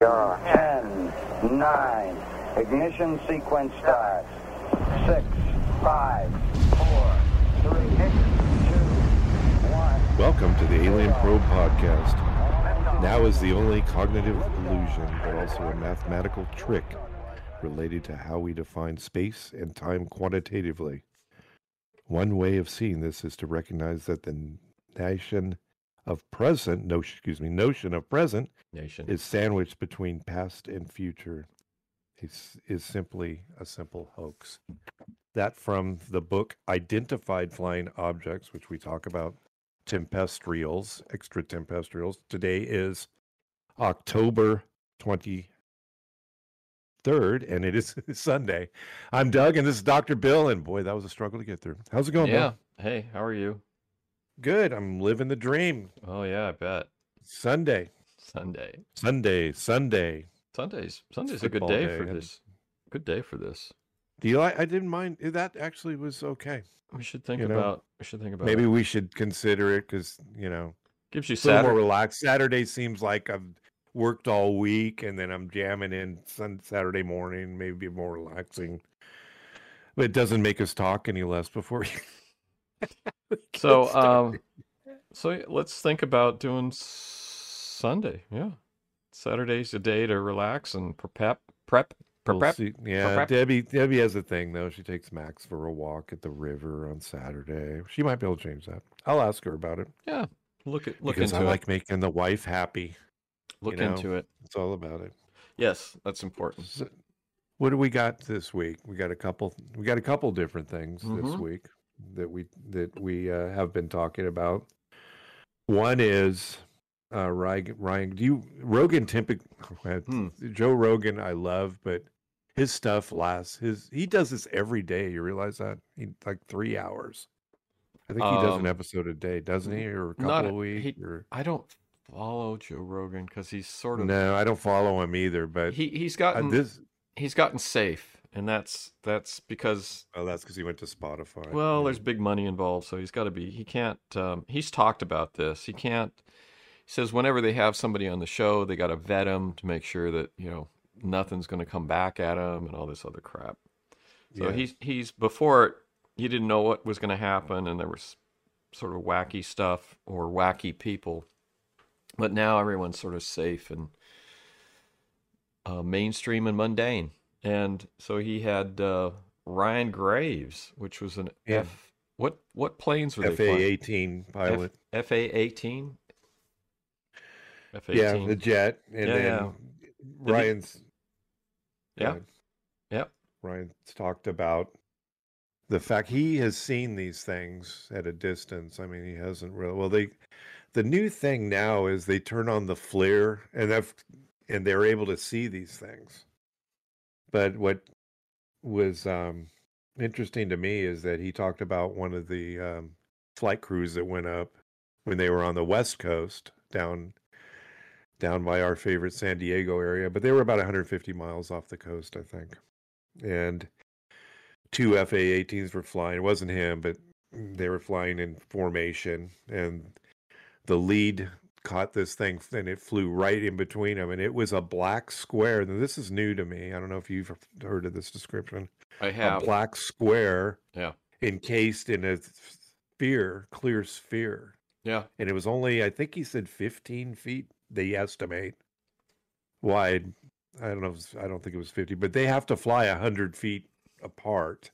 10, 9, ignition sequence starts. 6, 5, 4, 3, 2, 1. Welcome to the Alien Probe podcast. Now is the only cognitive illusion, but also a mathematical trick related to how we define space and time quantitatively. One way of seeing this is to recognize that the notion of present is sandwiched between past and future. Is simply a simple hoax. That from the book Identified Flying Objects, which we talk about, tempestrials, extraterrestrials. Today is October 23rd, and it is Sunday. I'm Doug, and this is Dr. Bill, and boy, that was a struggle to get through. How's it going, Bill? Yeah. Hey, how are you? Good. I'm living the dream. Oh yeah, I bet. Sunday's a good day for this. Good day for this. I didn't mind. That actually was okay. We should think about. Maybe we should consider it because gives you a little more relaxed. Saturday seems like I've worked all week and then I'm jamming in Saturday morning. Maybe more relaxing, but it doesn't make us talk any less before you. So let's think about doing Sunday. Yeah, Saturday's a day to relax and prep. Prep. Debbie has a thing though. She takes Max for a walk at the river on Saturday. She might be able to change that. I'll ask her about it. Yeah, look into it. I like making the wife happy. Look into it. It's all about it. Yes, that's important. So, what do we got this week? We got a couple different things this week that we have been talking about. One is Ryan. Joe Rogan I love, but his stuff lasts. He does this every day. You realize that? Like 3 hours. I think he does an episode a day, doesn't he? Or a couple a week? I don't follow Joe Rogan because he's sort of... No, I don't follow him either, but... He's gotten safe. And that's because he went to Spotify. Well, there's big money involved, so he's got to be. He can't. He's talked about this. He can't. He says whenever they have somebody on the show, they got to vet him to make sure that nothing's going to come back at him and all this other crap. So he's before he didn't know what was going to happen, and there was sort of wacky stuff or wacky people. But now everyone's sort of safe and mainstream and mundane. And so he had Ryan Graves, which was an F. What planes were they flying? F-A-18 pilot. F-A-18. F-A-18. Yeah, the jet, and then Ryan's. Yeah. Yep. Ryan's talked about the fact he has seen these things at a distance. I mean, he hasn't really. Well, the new thing now is they turn on the FLIR, and they're able to see these things. But what was interesting to me is that he talked about one of the flight crews that went up when they were on the West Coast, down by our favorite San Diego area. But they were about 150 miles off the coast, I think. And two F-A-18s were flying. It wasn't him, but they were flying in formation. And the lead caught this thing and it flew right in between them, and it was a black square. Now, this is new to me. I don't know if you've heard of this description. I have. A black square, encased in a clear sphere. Yeah. And it was only, I think he said 15 feet, they estimate, wide. I don't think it was 50, but they have to fly 100 feet apart.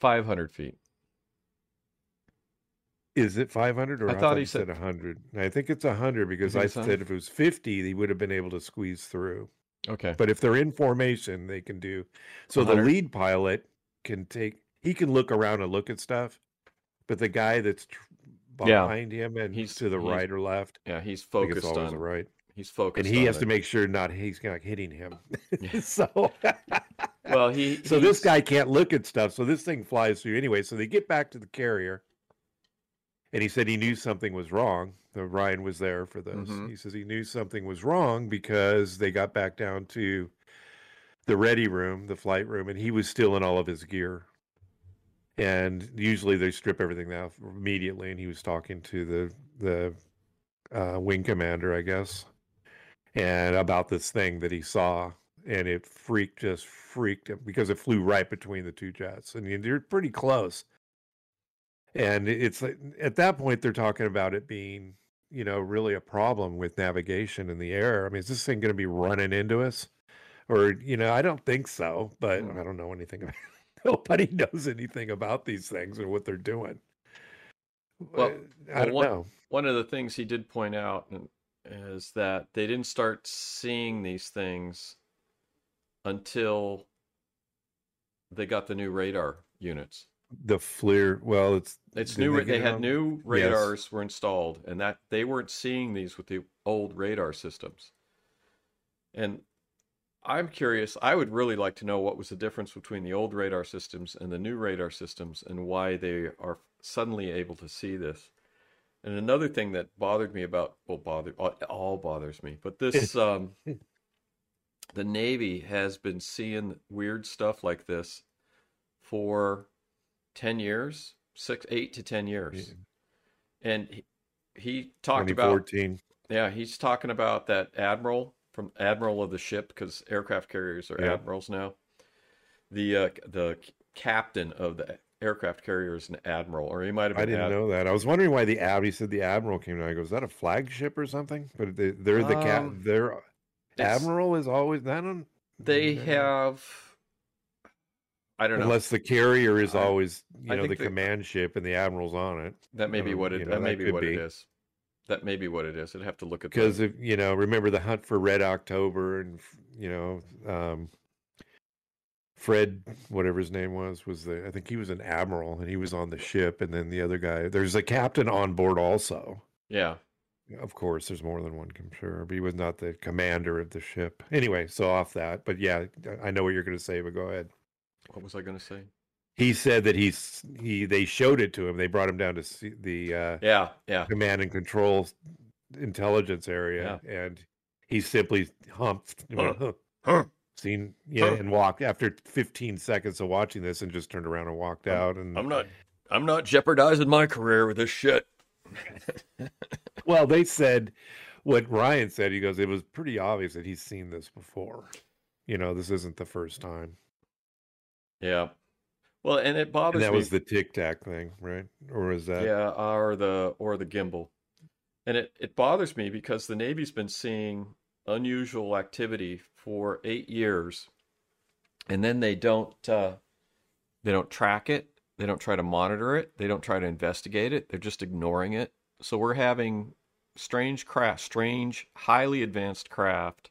500 feet. Is it 500 or I thought he said 100? I think it's 100 because I said if it was 50, he would have been able to squeeze through. Okay. But if they're in formation, they can do. So 100. The lead pilot he can look around and look at stuff, but the guy that's behind him and he's to the right or left. Yeah, he's focused on the right. He's focused on it. And he has to make sure he's not hitting him. Yeah. So well, this guy can't look at stuff. So this thing flies through anyway. So they get back to the carrier. And he said he knew something was wrong. Ryan was there for this. He says he knew something was wrong because they got back down to the ready room, the flight room, and he was still in all of his gear. And usually they strip everything off immediately, and he was talking to the wing commander, I guess. and about this thing that he saw, and it freaked him because it flew right between the two jets, and you're pretty close. And it's like, at that point they're talking about it being, you know, really a problem with navigation in the air. I mean, is this thing going to be running into us? Or, you know, I don't think so, but I don't know anything about it. Nobody knows anything about these things or what they're doing. Well, I don't know. One of the things he did point out is that they didn't start seeing these things until they got the new radar units. The FLIR, well, it's new. They had new radars were installed, and that they weren't seeing these with the old radar systems. And I'm curious. I would really like to know what was the difference between the old radar systems and the new radar systems, and why they are suddenly able to see this. And another thing that bothered me about, well, all bothers me, but this, the Navy has been seeing weird stuff like this for 10 years, 8 to 10 years. Yeah. And he talked about, he's talking about that admiral of the ship, because aircraft carriers are admirals now. The captain of the aircraft carrier is an admiral, or he might have been. I didn't know that. I was wondering why he said the admiral came down. I go, is that a flagship or something? But they're the captain. Their admiral is always that one. They have. I don't know. Unless the carrier is always, the command ship, and the admiral's on it. That may be what it. That may be what it is. That may be what it is. I'd have to look at that. Because remember the hunt for Red October, and Fred, whatever his name was I think he was an admiral, and he was on the ship, and then the other guy. There's a captain on board also. Yeah. Of course, there's more than one, I'm sure, but he was not the commander of the ship. Anyway, so off that, but yeah, I know what you're going to say, but go ahead. What was I going to say? He said that they showed it to him. They brought him down to see the command and control intelligence area, and he simply humped, seen, and walked after 15 seconds of watching this, and just turned around and walked out. And I'm not jeopardizing my career with this shit. Well, they said what Ryan said. He goes, it was pretty obvious that he's seen this before. This isn't the first time. Yeah. Well, and it bothers me. That was the Tic Tac thing, right? Or is that? Yeah, or the gimbal. And it bothers me because the Navy's been seeing unusual activity for 8 years, and then they don't track it. They don't try to monitor it. They don't try to investigate it. They're just ignoring it. So we're having strange, highly advanced craft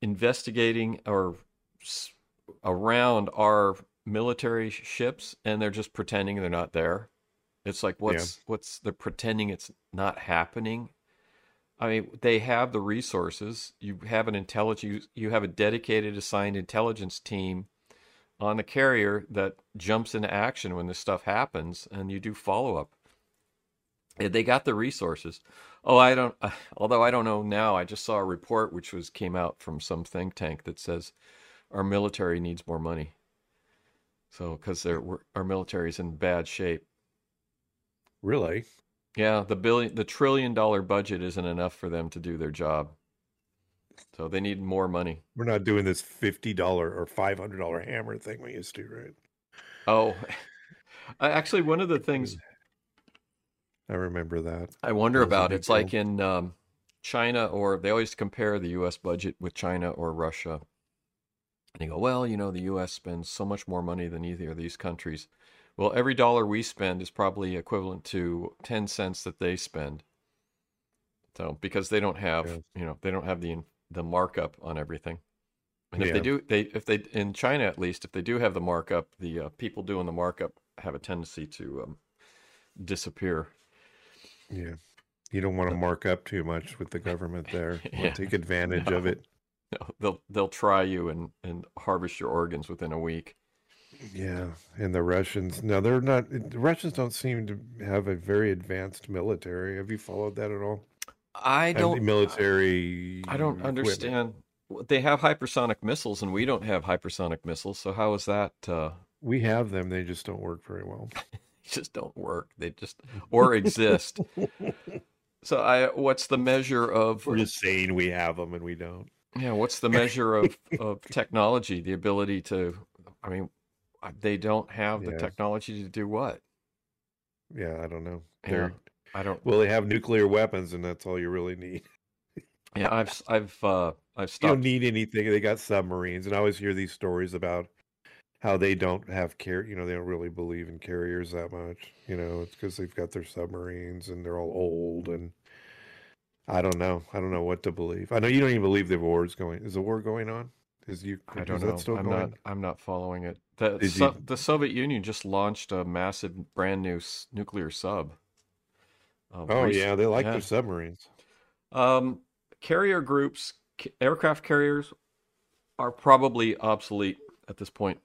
investigating or around our military ships, and they're just pretending they're not there. It's like, they're pretending it's not happening. I mean, they have the resources. You have an intelligence, you have a dedicated assigned intelligence team on the carrier that jumps into action when this stuff happens, and you do follow up. They got the resources. Although I don't know now, I just saw a report which came out from some think tank that says our military needs more money. So, because our military is in bad shape. Really? Yeah, the $1 trillion budget isn't enough for them to do their job. So they need more money. We're not doing this $50 or $500 hammer thing we used to, right? Oh, actually, one of the things I remember that I wonder about, it's like in China, or they always compare the U.S. budget with China or Russia. And you go, well, the U.S. spends so much more money than either of these countries. Well, every dollar we spend is probably equivalent to 10 cents that they spend. So, because they don't have, they don't have the markup on everything. And if they do, in China at least, if they do have the markup, the people doing the markup have a tendency to disappear. Yeah. You don't want to mark up too much with the government there. We'll take advantage of it. They'll try you and harvest your organs within a week. Yeah, and the Russians. No, they're not. The Russians don't seem to have a very advanced military. Have you followed that at all? I don't understand. They have hypersonic missiles, and we don't have hypersonic missiles. So how is that? We have them. They just don't work very well. They just don't work. They just exist. So what's the measure of... We're just saying we have them and we don't. Yeah, what's the measure of technology, the ability to... I mean, they don't have the technology to do what? Yeah, I don't know. Yeah, I don't. Well, they have nuclear weapons, and that's all you really need. Yeah, I've stopped. You don't need anything. They got submarines, and I always hear these stories about how they don't have you know, they don't really believe in carriers that much. You know, it's because they've got their submarines, and they're all old, and I don't know. I don't know what to believe. I know you don't even believe the war is going. Is the war going on? I don't know. I'm not following it. The Soviet Union just launched a massive, brand new nuclear sub. Yeah, they like their submarines. Carrier groups, aircraft carriers, are probably obsolete at this point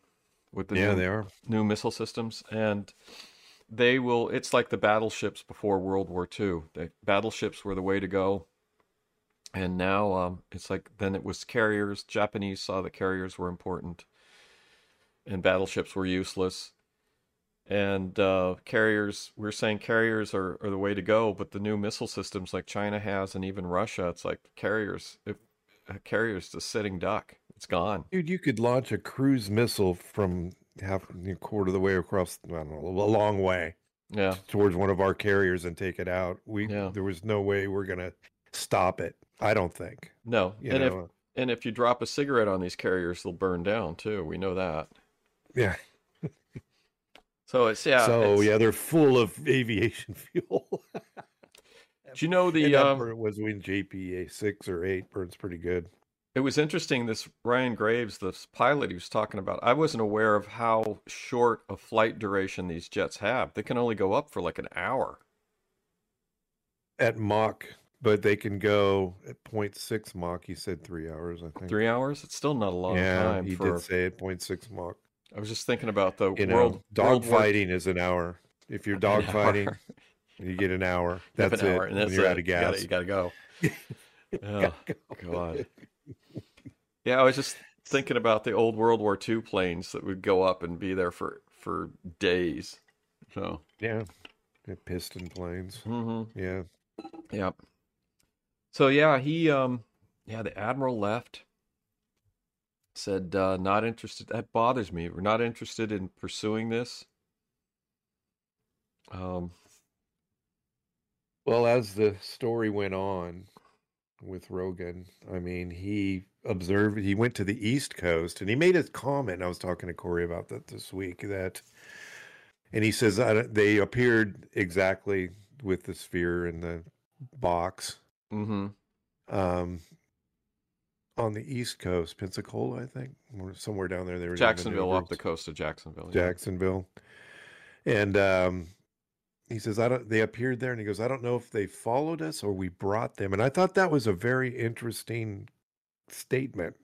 with the new missile systems, and they will. It's like the battleships before World War II. The battleships were the way to go. And now it's like, then it was carriers. Japanese saw that carriers were important and battleships were useless. And carriers, we're saying carriers are the way to go, but the new missile systems like China has and even Russia, it's like carriers the sitting duck. It's gone. Dude, you could launch a cruise missile from a quarter of the way across, I don't know, a long way towards one of our carriers and take it out. There was no way we're going to stop it. I don't think. No. And if you drop a cigarette on these carriers, they'll burn down too. We know that. Yeah. They're full of aviation fuel. Do you know it was when JPA 6 or 8 burns pretty good. It was interesting. This Ryan Graves, this pilot he was talking about, I wasn't aware of how short a flight duration these jets have. They can only go up for like an hour. At Mach. But they can go at 0.6 Mach. He said 3 hours, I think. 3 hours? It's still not a long time. Yeah, he did say at 0.6 Mach. I was just thinking about the world. Dogfighting is an hour. If you're dogfighting, you get an hour. That's it. And that's when you're out of gas. You got to go. Oh, God. Yeah, I was just thinking about the old World War II planes that would go up and be there for days. So yeah, piston planes. Mm-hmm. Yeah. Yeah. So the admiral left, said, not interested. That bothers me. We're not interested in pursuing this. Well, as the story went on with Rogan, I mean, he went to the East Coast and he made a comment. I was talking to Corey about that this week and he says, they appeared exactly with the sphere and the box. Mm-hmm. On the East Coast, Pensacola, I think, or somewhere down there. They were Jacksonville, off the coast of Jacksonville. Yeah. Jacksonville, and he says, They appeared there, and he goes, I don't know if they followed us or we brought them. And I thought that was a very interesting statement.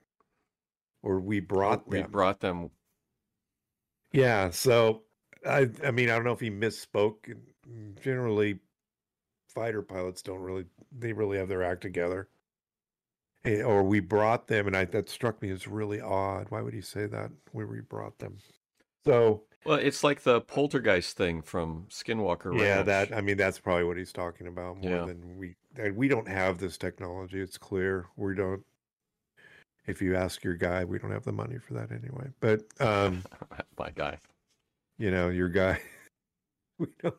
Or we brought them. We brought them. Yeah. So I mean, I don't know if he misspoke. Generally, fighter pilots don't really have their act together, or we brought them, and that struck me as really odd. Why would he say that? We brought them. So well, it's like the poltergeist thing from Skinwalker Ranch. Yeah, that, I mean, that's probably what he's talking about more than we don't have this technology. It's clear we don't. If you ask your guy, we don't have the money for that anyway. But my guy, you know, your guy, we don't.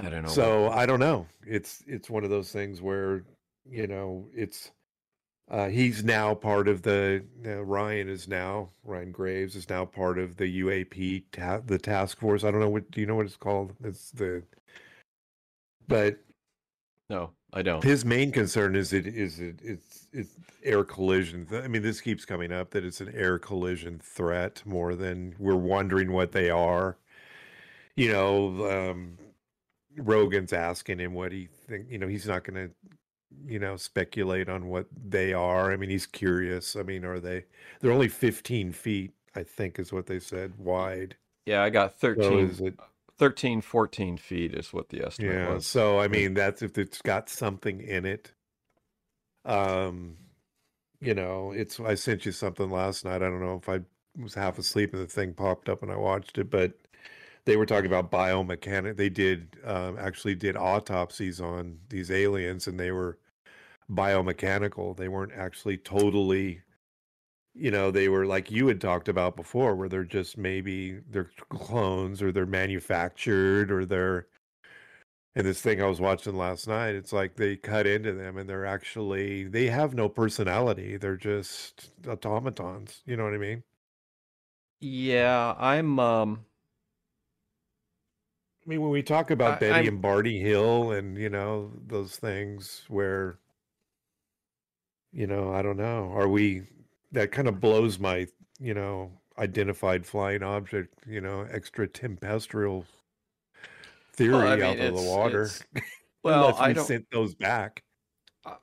I don't know. So I don't know. It's one of those things where, you know, it's he's now part of the Ryan Graves is now part of the UAP the task force. I don't know what, do you know what it's called? But no, I don't. His main concern is air collision. I mean, this keeps coming up that it's an air collision threat more than we're wondering what they are. You know, Rogan's asking him what he thinks. You know, he's not going to, you know, speculate on what they are. I mean, he's curious. I mean, they're only 15 feet, I think is what they said, wide. Yeah, I got 14 feet is what the estimate was. So, I mean, that's if it's got something in it. You know, I sent you something last night. I don't know if I was half asleep and the thing popped up and I watched it, but they were talking about biomechanics. They did actually did autopsies on these aliens, and they were biomechanical. They weren't actually totally, you know, they were like you had talked about before, where they're just maybe they're clones or they're manufactured or they're. And this thing I was watching last night, it's like they cut into them and they're actually, they have no personality. They're just automatons. You know what I mean? Yeah, I'm, I mean, when we talk about Betty and Barney Hill and, you know, those things where, you know, I don't know, are we, that kind of blows my, you know, identified flying object, you know, extraterrestrial theory out of the water. Well, I don't send those back.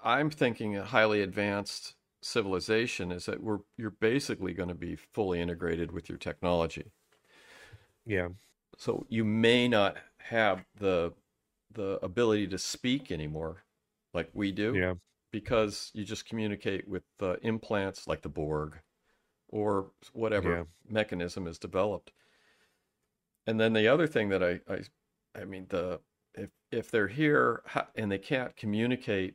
I'm thinking a highly advanced civilization is that you're basically going to be fully integrated with your technology. Yeah. So you may not have the ability to speak anymore, like we do. Yeah. Because you just communicate with implants, like the Borg, or whatever mechanism is developed. And then the other thing that I mean, if they're here and they can't communicate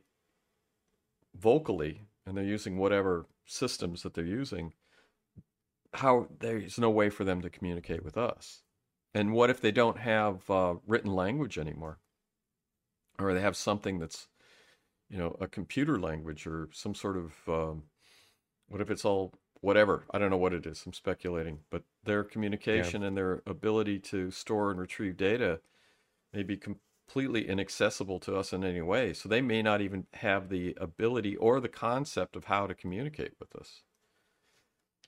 vocally and they're using whatever systems that they're using, how there's no way for them to communicate with us. And what if they don't have written language anymore? Or they have something that's, you know, a computer language or some sort of, what if it's all whatever? I don't know what it is. I'm speculating. But their communication and their ability to store and retrieve data may be completely inaccessible to us in any way. So they may not even have the ability or the concept of how to communicate with us.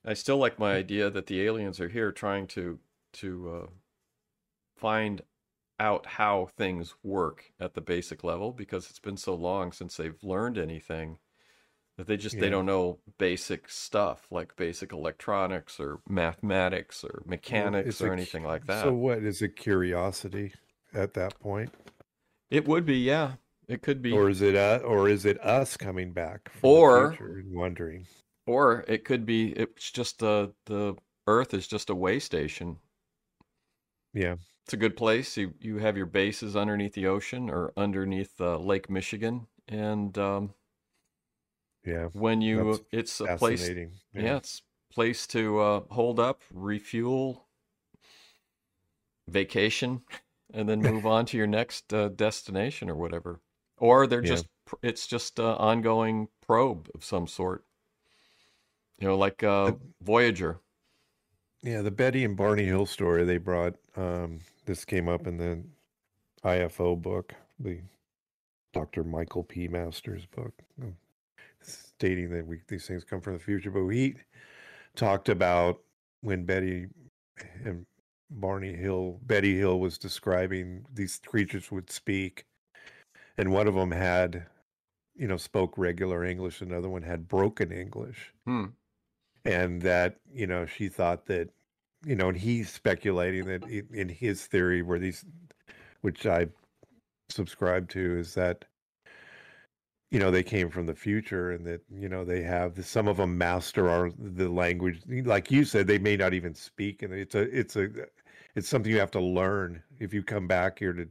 I still like my idea that the aliens are here trying to find out how things work at the basic level, because it's been so long since they've learned anything that they just, they don't know basic stuff like basic electronics or mathematics or mechanics or anything like that. So what is a curiosity at that point? It would be, yeah, it could be. Or is it us coming back from the future and wondering? Or it could be, it's just the Earth is just a way station. Yeah. It's a good place. You have your bases underneath the ocean or underneath Lake Michigan, and it's a place. Yeah, it's a place to hold up, refuel, vacation, and then move on to your next destination or whatever. Or they're just ongoing probe of some sort. You know, like Voyager. Yeah, the Betty and Barney Hill story they brought, this came up in the IFO book, the Dr. Michael P. Masters book, stating that these things come from the future. But he talked about when Betty Hill was describing these creatures would speak, and one of them had, you know, spoke regular English, another one had broken English. Hmm. And that, you know, she thought that, you know, and he's speculating that in his theory, where these, which I subscribe to, is that, you know, they came from the future, and that, you know, they have, some of them master the language. Like you said, they may not even speak. And it's something you have to learn if you come back here to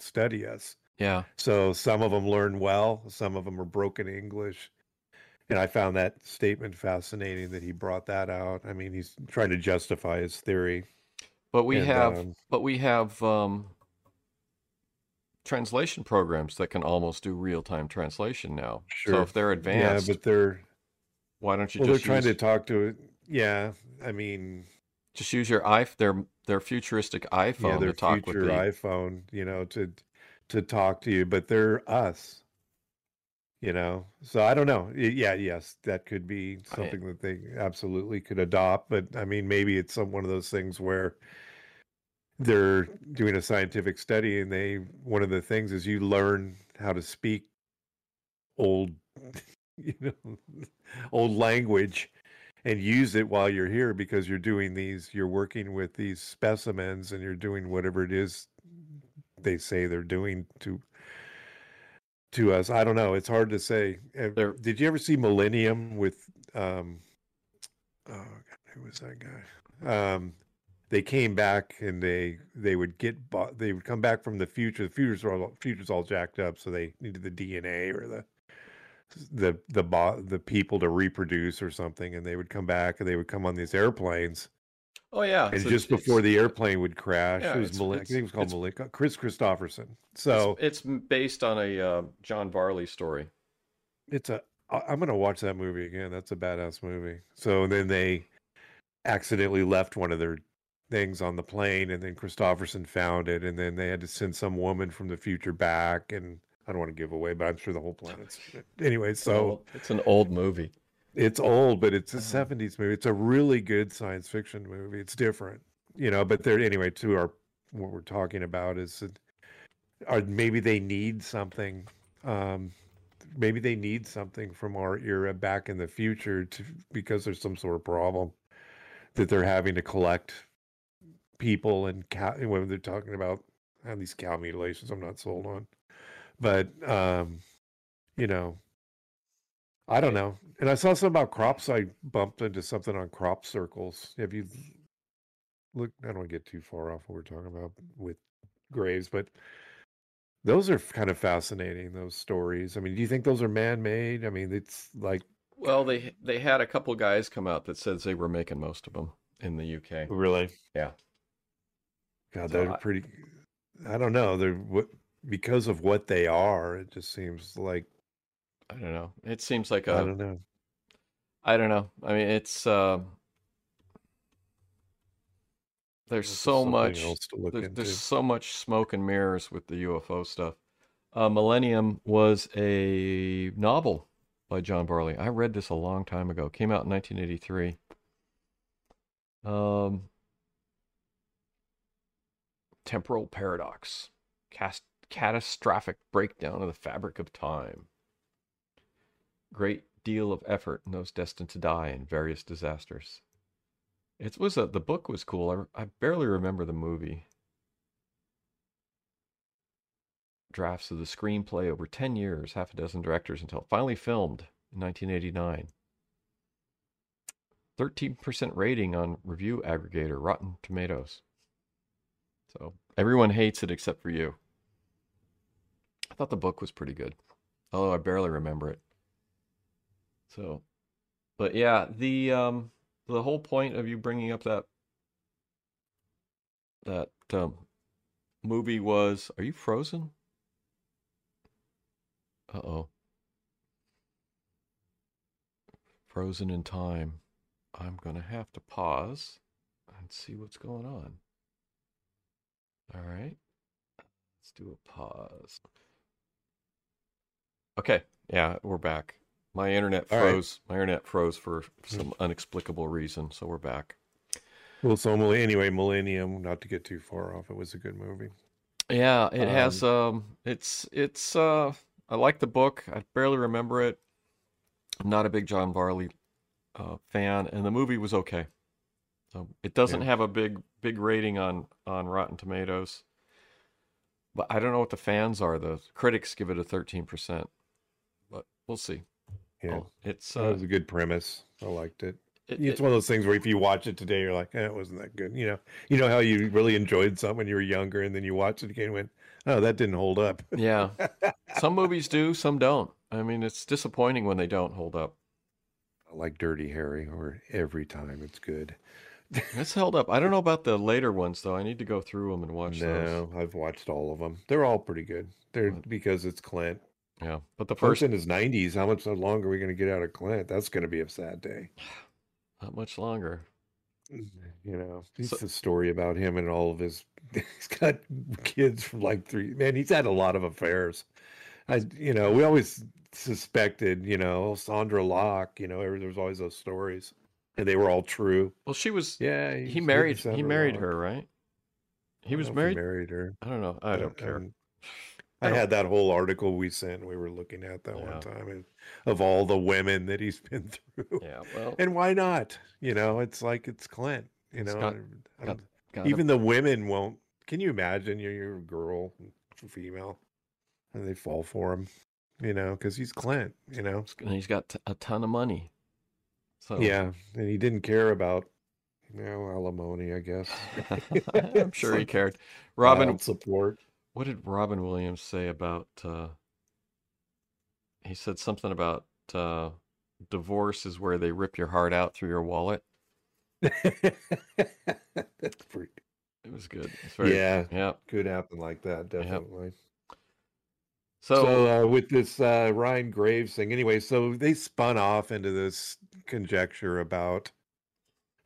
study us. Yeah. So some of them learn well, some of them are broken English. And I found that statement fascinating that he brought that out. I mean, he's trying to justify his theory. But we have translation programs that can almost do real-time translation now. Sure. So if they're advanced, why don't you just they're trying to talk to it. Yeah, I mean, just use their futuristic iPhone to talk with your iPhone, you know, to talk to you, but they're us. You know, so I don't know. Yeah, yes, that could be something that they absolutely could adopt. But I mean, maybe it's one of those things where they're doing a scientific study, and one of the things is you learn how to speak old, you know, old language, and use it while you're here, because you're doing these, you're working with these specimens, and you're doing whatever it is they say they're doing to us. I don't know. It's hard to say. Did you ever see Millennium with who was that guy? they came back and they would come back from the future. The future's all jacked up, so they needed the DNA or the people to reproduce or something, and they would come back and they would come on these airplanes. Oh yeah, and so just before the airplane would crash, yeah, I think it was called Chris Christofferson. So it's based on a John Varley story. I'm gonna watch that movie again. That's a badass movie. So then they accidentally left one of their things on the plane, and then Christofferson found it, and then they had to send some woman from the future back, and I don't want to give away, but I'm sure the whole planet's anyway. So it's an old movie. It's old, but it's a 70s movie. It's a really good science fiction movie. It's different, you know, but there anyway, what we're talking about is that, or maybe they need something. Maybe they need something from our era back in the future because there's some sort of problem that they're having to collect people and when they're talking about these cow mutilations, I'm not sold on, but, you know, I don't know. And I saw something about crops. I bumped into something on crop circles. If you look, I don't want to get too far off what we're talking about with Graves, but those are kind of fascinating, those stories. I mean, do you think those are man-made? I mean, it's like... Well, they had a couple guys come out that says they were making most of them in the UK. Really? Yeah. God, so they're pretty... I don't know. Because of what they are, it just seems like... I don't know. It seems like a... I don't know. I mean, it's... There's so much smoke and mirrors with the UFO stuff. Millennium was a novel by John Varley. I read this a long time ago. It came out in 1983. Temporal paradox. Catastrophic breakdown of the fabric of time. Great deal of effort in those destined to die in various disasters. It was the book was cool. I barely remember the movie. Drafts of the screenplay over 10 years, half a dozen directors until finally filmed in 1989. 13% rating on review aggregator Rotten Tomatoes. So everyone hates it except for you. I thought the book was pretty good, although I barely remember it. So, but yeah, the whole point of you bringing up that movie was... Are you frozen? Uh-oh. Frozen in time. I'm going to have to pause and see what's going on. All right. Let's do a pause. Okay. Yeah, we're back. My internet froze. Right. My internet froze for some inexplicable reason, so we're back. Well, so anyway, Millennium. Not to get too far off, it was a good movie. Yeah, it has. I like the book. I barely remember it. I'm not a big John Varley fan, and the movie was okay. So it doesn't have a big rating on Rotten Tomatoes, but I don't know what the fans are. The critics give it a 13%, but we'll see. Yeah, it was a good premise. I liked it. It's one of those things where if you watch it today, you're like, it wasn't that good. You know how you really enjoyed something when you were younger, and then you watch it again and went, oh, that didn't hold up. Yeah, some movies do, some don't. I mean, it's disappointing when they don't hold up. I like Dirty Harry, or every time it's good. It's held up. I don't know about the later ones though. I need to go through them and watch those. No, I've watched all of them. They're all pretty good. Because it's Clint. Yeah, but the first in his 90s, how much longer are we going to get out of Clint? That's going to be a sad day. Not much longer. You know, it's the story about him and all of his... He's got kids from like three... Man, he's had a lot of affairs. We always suspected, Sandra Locke, there was always those stories. And they were all true. Well, she was... Yeah, he married her, right? He was married? He married her. I don't know. I don't care. I had that whole article we sent. We were looking at that one time, and of all the women that he's been through. Yeah, well, and why not? It's like it's Clint. The women won't. Can you imagine? You're a girl, female, and they fall for him. Because he's Clint. And he's got a ton of money. So and he didn't care about No, alimony, I guess. I'm sure he cared. Robin support. What did Robin Williams say about? He said something about divorce is where they rip your heart out through your wallet. That's pretty. It was good. Yeah, could happen like that, definitely. Yep. So with this Ryan Graves thing, anyway, so they spun off into this conjecture about.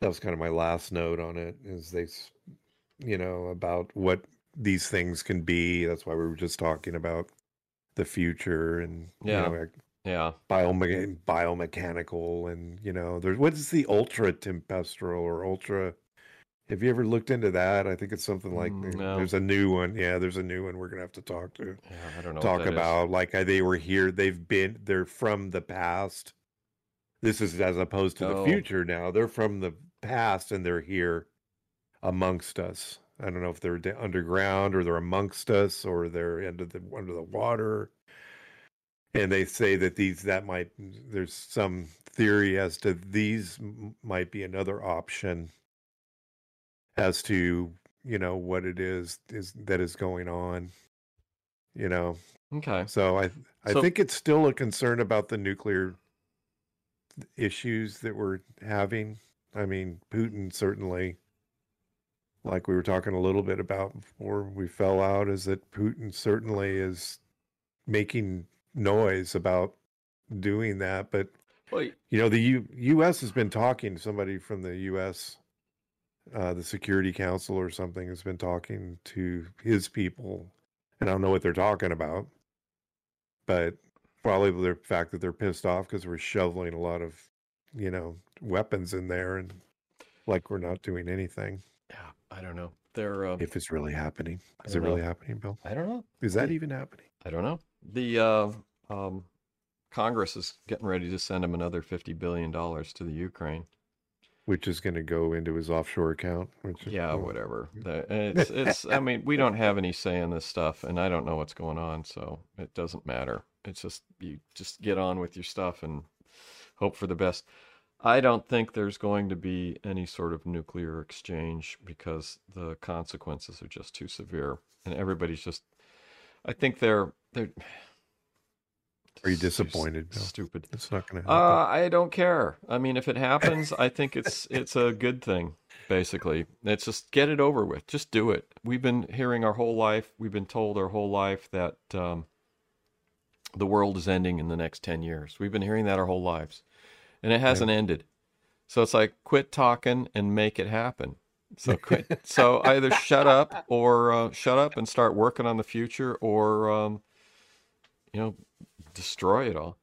That was kind of my last note on it. Is they, you know, about what these things can be. That's why we were just talking about the future and biomechanical and there's what's the ultra tempestural or ultra. Have you ever looked into that? I think it's something like there's a new one. Yeah, there's a new one we're gonna have to talk to. Yeah, I don't know. Talk about is. Like they were here. They're from the past. This is as opposed to the future. Now they're from the past and they're here amongst us. I don't know if they're underground or they're amongst us or they're under the water. And they say that there's some theory as to these might be another option as to, what it is that is going on, Okay. So I think it's still a concern about the nuclear issues that we're having. I mean, Putin certainly, like we were talking a little bit about before we fell out, is that Putin certainly is making noise about doing that. But, the U.S. has been talking, somebody from the U.S., the Security Council or something has been talking to his people. And I don't know what they're talking about, but probably the fact that they're pissed off because we're shoveling a lot of, weapons in there and like we're not doing anything. Yeah, I don't know. If it's really happening. Is it really happening, Bill? I don't know. Is that even happening? I don't know. The Congress is getting ready to send him another $50 billion to the Ukraine. Which is going to go into his offshore account. Whatever. It's. I mean, we don't have any say in this stuff, and I don't know what's going on, so it doesn't matter. It's just you just get on with your stuff and hope for the best. I don't think there's going to be any sort of nuclear exchange because the consequences are just too severe, and everybody's just. I think they're. Are you disappointed? Stupid. It's not going to happen. I don't care. I mean, if it happens, I think it's a good thing. Basically, it's just get it over with. Just do it. We've been hearing our whole life. We've been told our whole life that. The world is ending in the next 10 years. We've been hearing that our whole lives. And it hasn't ended. So it's like, quit talking and make it happen. So quit. So either shut up or shut up and start working on the future or, destroy it all.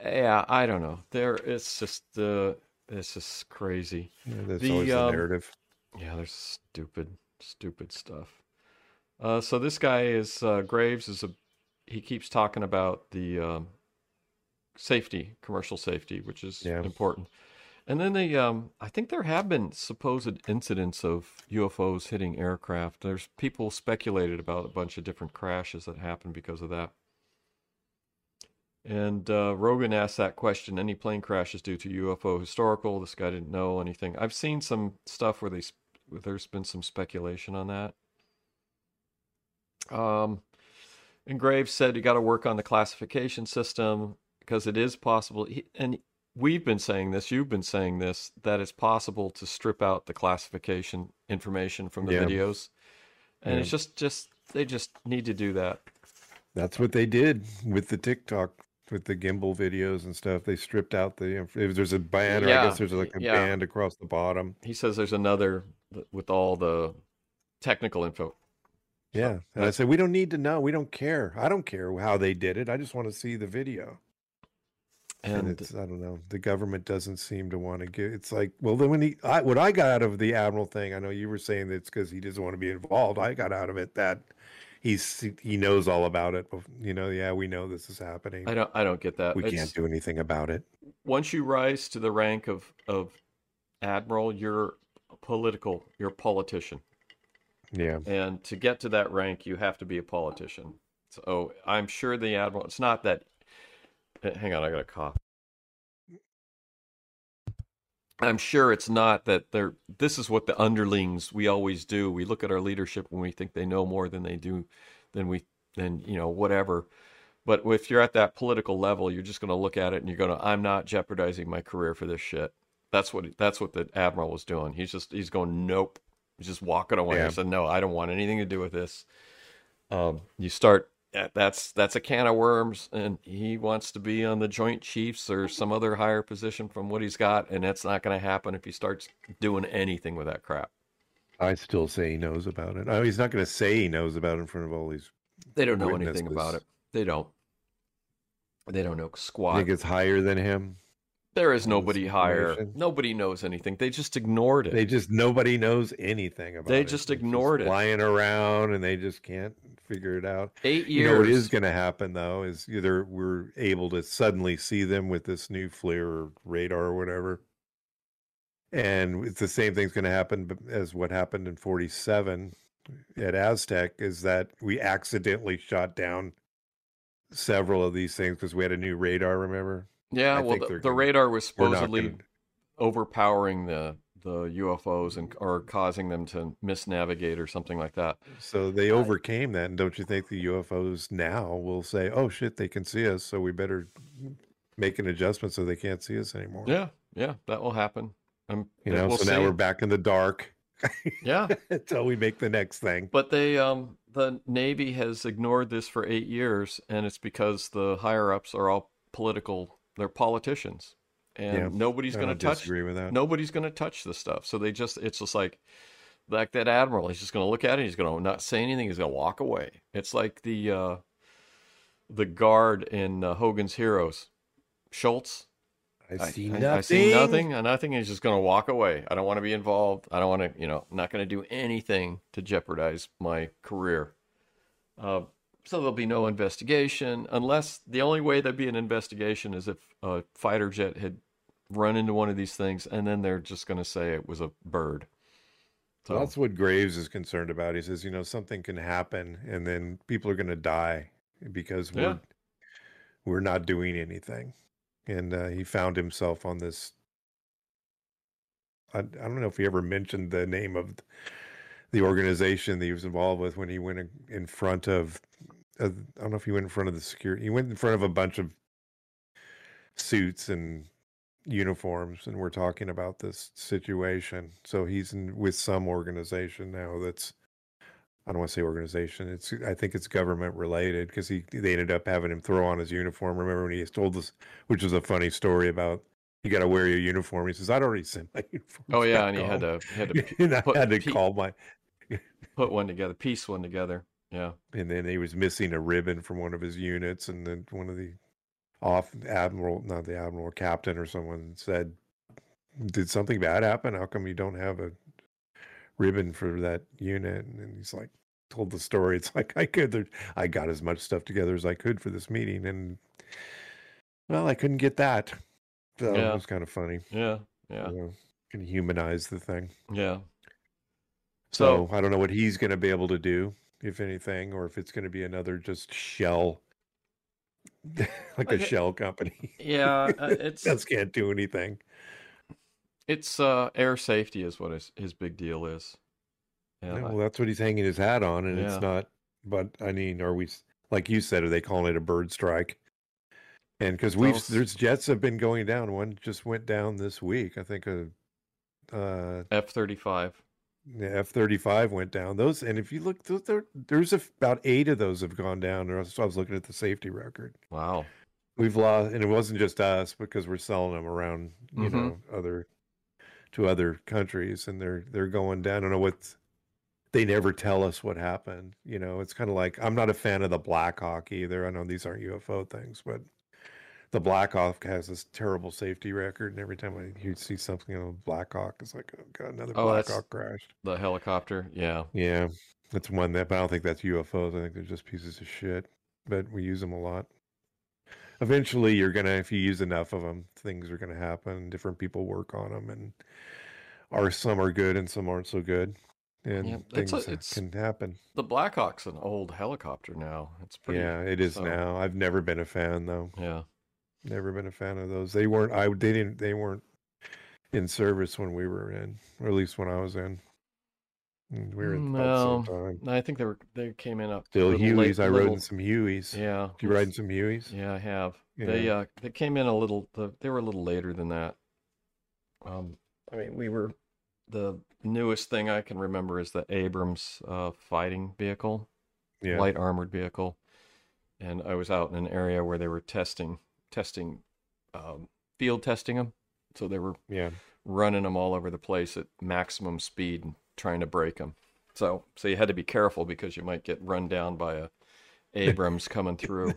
Yeah, I don't know. It's just crazy. Yeah, that's always the narrative. Yeah, there's stupid stuff. So this guy is, Graves is he keeps talking about the commercial safety, which is important. And then I think there have been supposed incidents of UFOs hitting aircraft. There's people speculated about a bunch of different crashes that happened because of that. And Rogan asked that question, any plane crashes due to UFO historical? This guy didn't know anything. I've seen some stuff where there's been some speculation on that. And Graves said you got to work on the classification system because it is possible. And we've been saying this, you've been saying this, that it's possible to strip out the classification information from the videos. And it's just they just need to do that. That's what they did with the TikTok, with the gimbal videos and stuff. They stripped out there's a band, I guess there's like a band across the bottom. He says there's another with all the technical info. Yeah. And I said, we don't need to know. We don't care. I don't care how they did it. I just want to see the video. And it's, I don't know. The government doesn't seem to want to give. It's like, well, then what I got out of the Admiral thing, I know you were saying that it's because he doesn't want to be involved. I got out of it that he knows all about it. We know this is happening. I don't get that. We can't do anything about it. Once you rise to the rank of Admiral, you're a politician. Yeah. And to get to that rank, you have to be a politician. So I'm sure the Admiral, it's not that, hang on, I got a cough. I'm sure it's not that they're, this is what the underlings, we always do. We look at our leadership when we think they know more than they do, than you know, whatever. But if you're at that political level, you're just going to look at it and you're going to, I'm not jeopardizing my career for this shit. That's what the Admiral was doing. He's going, nope. He's just walking away. Yeah. He said, no, I don't want anything to do with this. You start, that's a can of worms, and he wants to be on the Joint Chiefs or some other higher position from what he's got, and that's not going to happen if he starts doing anything with that crap. I still say he knows about it. Oh, he's not going to say he knows about it in front of all these. They don't know anything about it. They don't know squat. I think it's higher than him. There is nobody higher. Nobody knows anything. They just ignored it. Nobody knows anything about it. They just ignored it. Flying around, and they just can't figure it out. 8 years. You know what is going to happen, though, is either we're able to suddenly see them with this new FLIR or radar or whatever, and it's the same thing's going to happen as what happened in 47 at Aztec, is that we accidentally shot down several of these things because we had a new radar, remember? Yeah, well, the radar was supposedly overpowering the UFOs and or causing them to misnavigate or something like that. So they overcame that, and don't you think the UFOs now will say, "Oh shit, they can see us, so we better make an adjustment so they can't see us anymore"? Yeah, that will happen. Now we're back in the dark. Yeah, until we make the next thing. But they, the Navy has ignored this for 8 years, and it's because the higher ups are all political. They're politicians, and nobody's going to touch. With that. Nobody's going to touch this stuff. So it's just like that Admiral. He's just going to look at it. He's going to not say anything. He's going to walk away. It's like the guard in Hogan's Heroes, Schultz. I see nothing. He's just going to walk away. I don't want to be involved. I don't want to. I'm not going to do anything to jeopardize my career. So there'll be no investigation, unless the only way there'd be an investigation is if a fighter jet had run into one of these things, and then they're just going to say it was a bird. So that's what Graves is concerned about. He says, something can happen, and then people are going to die because we're not doing anything. And he found himself on this. I don't know if he ever mentioned the name of the organization that he was involved with when he went in front of. I don't know if he went in front of the security. He went in front of a bunch of suits and uniforms, and we're talking about this situation. So he's with some organization now that's, I don't want to say organization. I think it's government related, because they ended up having him throw on his uniform. Remember when he told us, which was a funny story about, you got to wear your uniform. He says, I'd already sent my uniform. Oh yeah, and he had to put one together, piece one together. Yeah, and then he was missing a ribbon from one of his units, and then one of the captain or someone said, "Did something bad happen? How come you don't have a ribbon for that unit?" And then he's like, told the story. It's like, I got as much stuff together as I could for this meeting, and well, I couldn't get that. So it was kind of funny. Yeah, can humanize the thing. Yeah. So I don't know what he's going to be able to do, if anything, or if it's going to be another just shell, a shell company. Yeah. Just can't do anything. It's air safety is what his big deal is. Yeah, well, that's what he's hanging his hat on, and it's not, but I mean, are we, like you said, are they calling it a bird strike? And because there's jets have been going down. One just went down this week. I think F-35. The F-35 went down. Those, and if you look, there's about 8 of those have gone down. So I was looking at the safety record. Wow, we've lost, and it wasn't just us, because we're selling them around, to other countries, and they're going down. I don't know what, they never tell us what happened. It's kind of like, I'm not a fan of the Black Hawk either. I know these aren't UFO things, but the Black Hawk has this terrible safety record, and every time you see something on Black Hawk, it's like, oh god, another Black Hawk crashed. The helicopter, yeah, that's one that. But I don't think that's UFOs. I think they're just pieces of shit. But we use them a lot. Eventually, if you use enough of them, things are gonna happen. Different people work on them, and some are good and some aren't so good, and things can happen. The Black Hawk's an old helicopter now. It's pretty. Yeah, it is now. I've never been a fan though. Yeah. Never been a fan of those. They weren't. in service when we were in, or at least when I was in. And we were in about some time. I think they came in up. Still Hueys. I rode in some Hueys. Yeah. You ride in some Hueys? Yeah, I have. Yeah. They came in a little. They were a little later than that. I mean, we were. The newest thing I can remember is the Abrams fighting vehicle, light armored vehicle, and I was out in an area where they were field testing them, so they were running them all over the place at maximum speed and trying to break them. So you had to be careful because you might get run down by a Abrams coming through.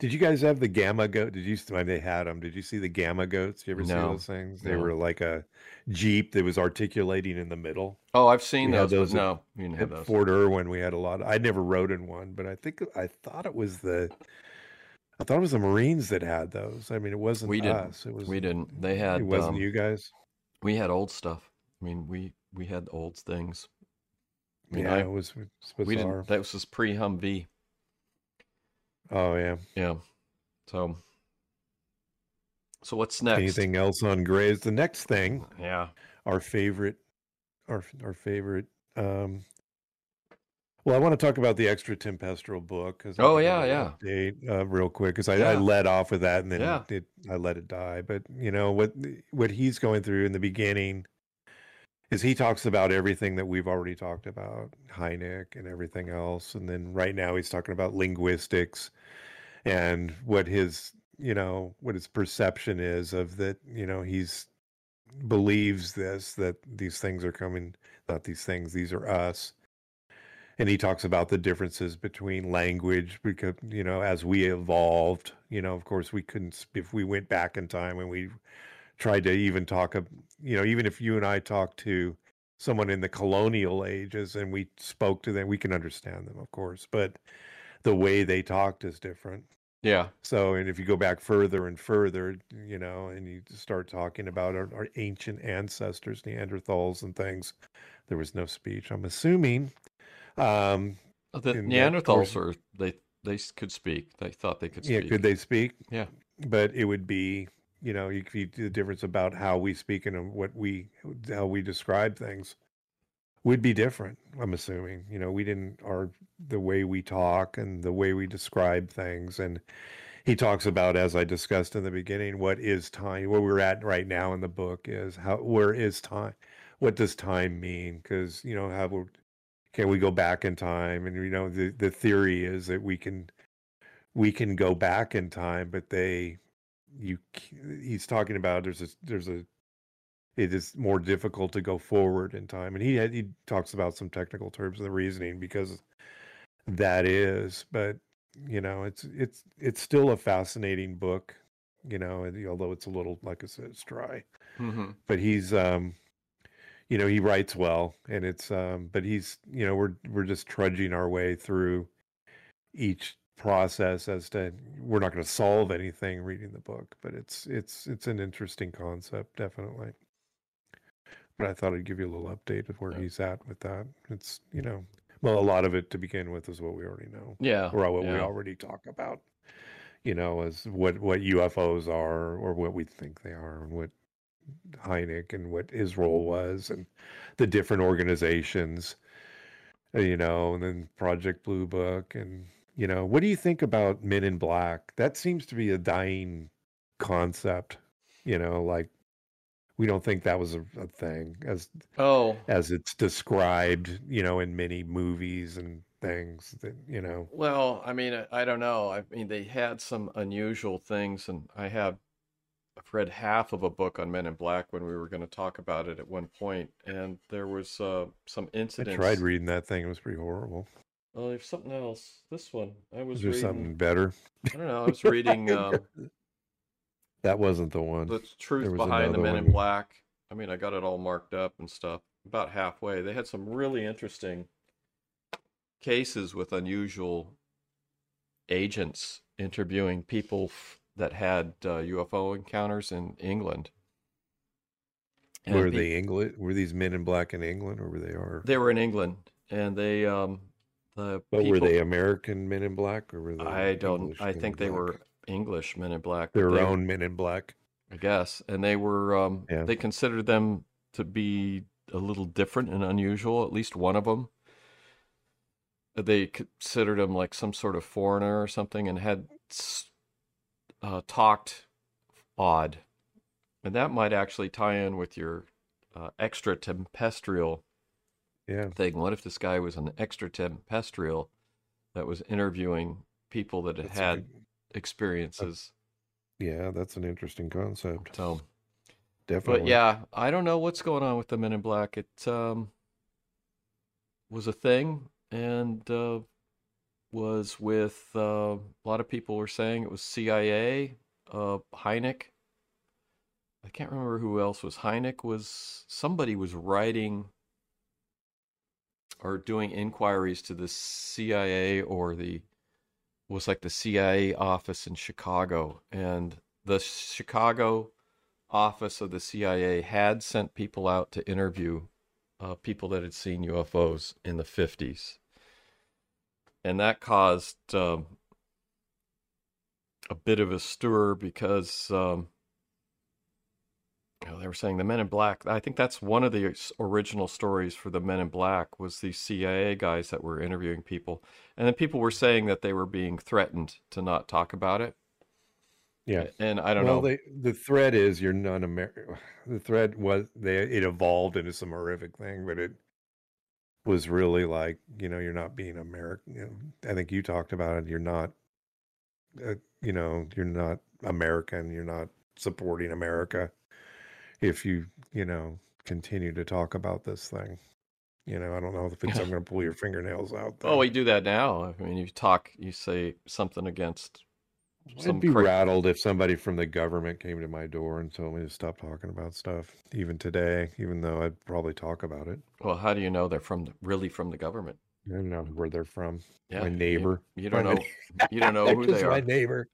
Did you guys have the Gamma Goat? They had them. Did you see the Gamma Goats? You ever see those things? They were like a Jeep that was articulating in the middle. Oh, I've seen those. No, you didn't have those. Fort Irwin, we had a lot. I never rode in one, but I thought it was the Marines that had those. I mean, it wasn't us. We didn't. They had. It wasn't you guys. We had old stuff. I mean, we had old things. I mean, it was bizarre. We didn't. That was just pre-Humvee. Oh, yeah. Yeah. So what's next? Anything else on Graves? The next thing. Yeah. Our favorite. Well, I want to talk about the extra tempestural book. Real quick, because I led off with that and then I let it die. But, you know, what he's going through in the beginning is he talks about everything that we've already talked about, Hynek and everything else. And then right now he's talking about linguistics and what his perception is of that, he's believes that these things are coming, not these things, these are us. And he talks about the differences between language because, as we evolved, of course we couldn't, if we went back in time and we tried to even talk, even if you and I talk to someone in the colonial ages and we spoke to them, we can understand them, of course, but the way they talked is different. Yeah. So, and if you go back further and further, and you start talking about our ancient ancestors, Neanderthals and things, there was no speech, I'm assuming. The Neanderthals were, they could speak. They thought they could speak. Yeah, could they speak? Yeah. But it would be... you the difference about how we speak and how we describe things would be different. I'm assuming, the way we talk and the way we describe things. And he talks about, as I discussed in the beginning, what is time, where we're at right now in the book is where is time? What does time mean? Cause can we go back in time? And the theory is that we can go back in time, but he's talking about it is more difficult to go forward in time, and he talks about some technical terms of the reasoning because that is, but it's still a fascinating book, although it's a little, like I said, it's dry, but he's he writes well, and it's but he's we're just trudging our way through each process as to we're not going to solve anything reading the book, but it's an interesting concept, definitely. But I thought I'd give you a little update of where he's at with that. It's a lot of it to begin with is what we already know, or what we already talk about, as what UFOs are or what we think they are and what Hynek and what his role was and the different organizations, and then Project Blue Book and. What do you think about Men in Black? That seems to be a dying concept. We don't think that was a thing as it's described, in many movies and things that, Well, I mean, I don't know. I mean, they had some unusual things, and I've read half of a book on Men in Black when we were going to talk about it at one point, and there was some incidents. I tried reading that thing. It was pretty horrible. Oh, there's something else. This one I was reading. There's something better. I don't know. I was reading. That wasn't the one. The Truth Behind the Men in Black. I mean, I got it all marked up and stuff. About halfway, they had some really interesting cases with unusual agents interviewing people that had UFO encounters in England. And were they England? Were these Men in Black in England, or were they? They were in England, and they. But were they American Men in Black, or were they? I think they were English Men in Black. Their own Men in Black. I guess. And they were, they considered them to be a little different and unusual, at least one of them. They considered him like some sort of foreigner or something, and had talked odd. And that might actually tie in with your extraterrestrial thing. What if this guy was an extraterrestrial that was interviewing people that had experiences? Yeah, that's an interesting concept. So, definitely. But yeah, I don't know what's going on with the Men in Black. It was a thing, and was with a lot of people were saying it was CIA, Hynek. I can't remember who else was. Hynek was, somebody was writing or doing inquiries to the CIA, or was like the CIA office in Chicago. And the Chicago office of the CIA had sent people out to interview people that had seen UFOs in the 50s. And that caused a bit of a stir, because they were saying the Men in Black, I think that's one of the original stories for the Men in Black, was these CIA guys that were interviewing people. And then people were saying that they were being threatened to not talk about it. Yeah. And I don't know. The threat is you're non-American. The threat was, it evolved into some horrific thing, but it was really like, you're not being American. I think you talked about it. You're not, you're not American. You're not supporting America if you, continue to talk about this thing. I don't know if it's, I'm going to pull your fingernails out. Though. Oh, we do that now. I mean, you say something against. I'd be rattled if somebody from the government came to my door and told me to stop talking about stuff, even today, even though I'd probably talk about it. Well, how do you know they're from the government? I don't know where they're from. Yeah, my neighbor. You don't know. You don't know who they are. My neighbor.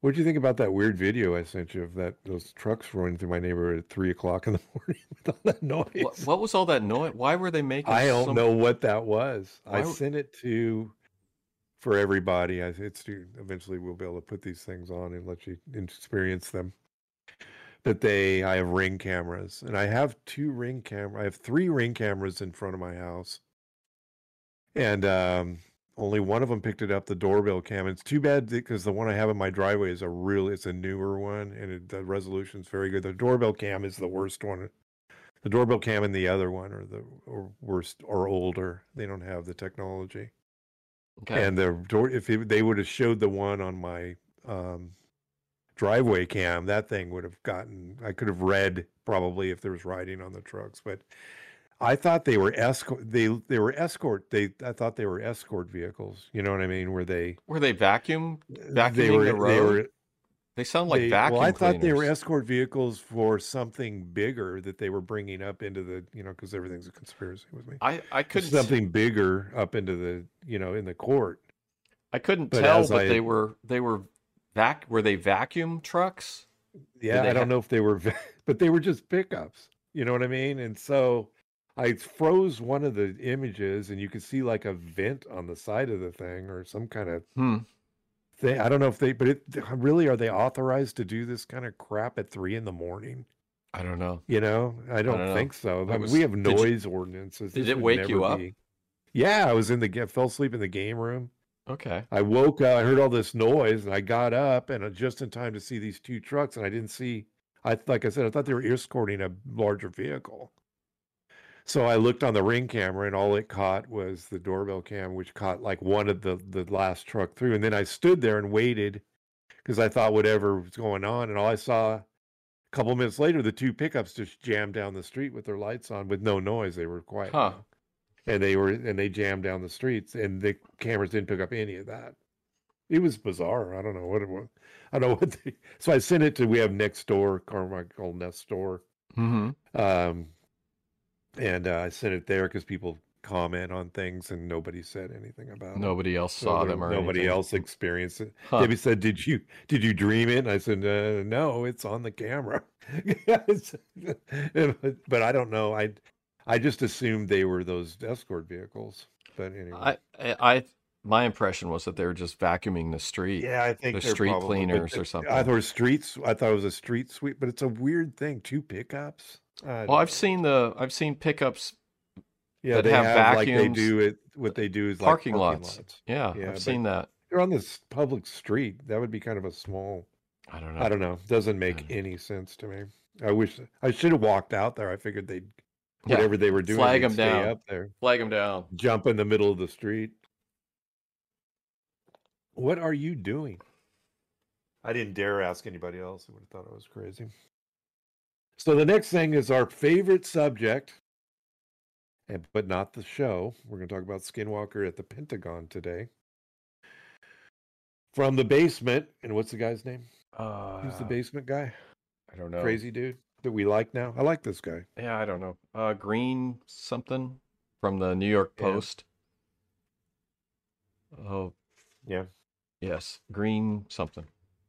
What do you think about that weird video I sent you of those trucks rolling through my neighborhood at 3:00 in the morning with all that noise? What was all that noise? Why were they making? I don't know what that was. I sent it to. For everybody, eventually we'll be able to put these things on and let you experience them. I have Ring cameras, and I have I have 3 Ring cameras in front of my house, and only one of them picked it up, the doorbell cam. It's too bad, because the one I have in my driveway is it's a newer one, and the resolution's very good. The doorbell cam is the worst one. The doorbell cam and the other one are worst or older. They don't have the technology. Okay. And if they would have showed the one on my driveway cam, that thing would have I could have read probably if there was writing on the trucks, but I thought they were I thought they were escort vehicles. You know what I mean? Were they vacuuming the road? They sound like vacuum cleaners. Well, I thought they were escort vehicles for something bigger that they were bringing up into the, because everything's a conspiracy with me. I couldn't. Something bigger up into the, in the court. I couldn't tell, but were they vacuum trucks? Yeah, I don't know if they were, but they were just pickups. You know what I mean? And so I froze one of the images, and you could see like a vent on the side of the thing, or some kind of. I don't know if are they authorized to do this kind of crap at 3 a.m? I don't know. I don't think so. We have noise ordinances. Did it wake you up? Yeah, I fell asleep in the game room. Okay. I woke up, I heard all this noise, and I got up, and just in time to see these 2 trucks, and I didn't see, like I said, I thought they were escorting a larger vehicle. So I looked on the Ring camera, and all it caught was the doorbell cam, which caught like one of the last truck through. And then I stood there and waited, because I thought whatever was going on. And all I saw a couple minutes later, the 2 pickups just jammed down the street with their lights on with no noise. They were quiet. Huh. And they jammed down the streets, and the cameras didn't pick up any of that. It was bizarre. I don't know what it was. I don't know what so I sent it to, we have Nextdoor, Carmichael Nextdoor. Mm-hmm. And I sent it there because people comment on things, and nobody said anything about it. Nobody else saw them or nobody anything. Else experienced it. Huh. Debbie said, did you dream it? And I said, no, it's on the camera. But I don't know. I just assumed they were those escort vehicles. But anyway. I My impression was that they were just vacuuming the street. Yeah, I think the street probably, cleaners or something. I thought streets. I thought it was a street sweep, but it's a weird thing. Two pickups. Well, I've seen pickups. Yeah, that they have vacuums. Like they do it. What they do is parking lots. Yeah, I've seen that. They're on this public street. That would be kind of a small. I don't know. Doesn't make any sense to me. I wish I should have walked out there. I figured they'd whatever they were doing. Flag them down up there. Flag them down. Jump in the middle of the street. What are you doing? I didn't dare ask anybody else. Who would have thought I was crazy. So the next thing is our favorite subject, but not the show. We're going to talk about Skinwalker at the Pentagon today. From the basement, and what's the guy's name? Who's the basement guy? I don't know. Crazy dude that we like now. I like this guy. Yeah, I don't know. Green something from the New York Post. Yeah. Oh, yeah. Yes, Green something.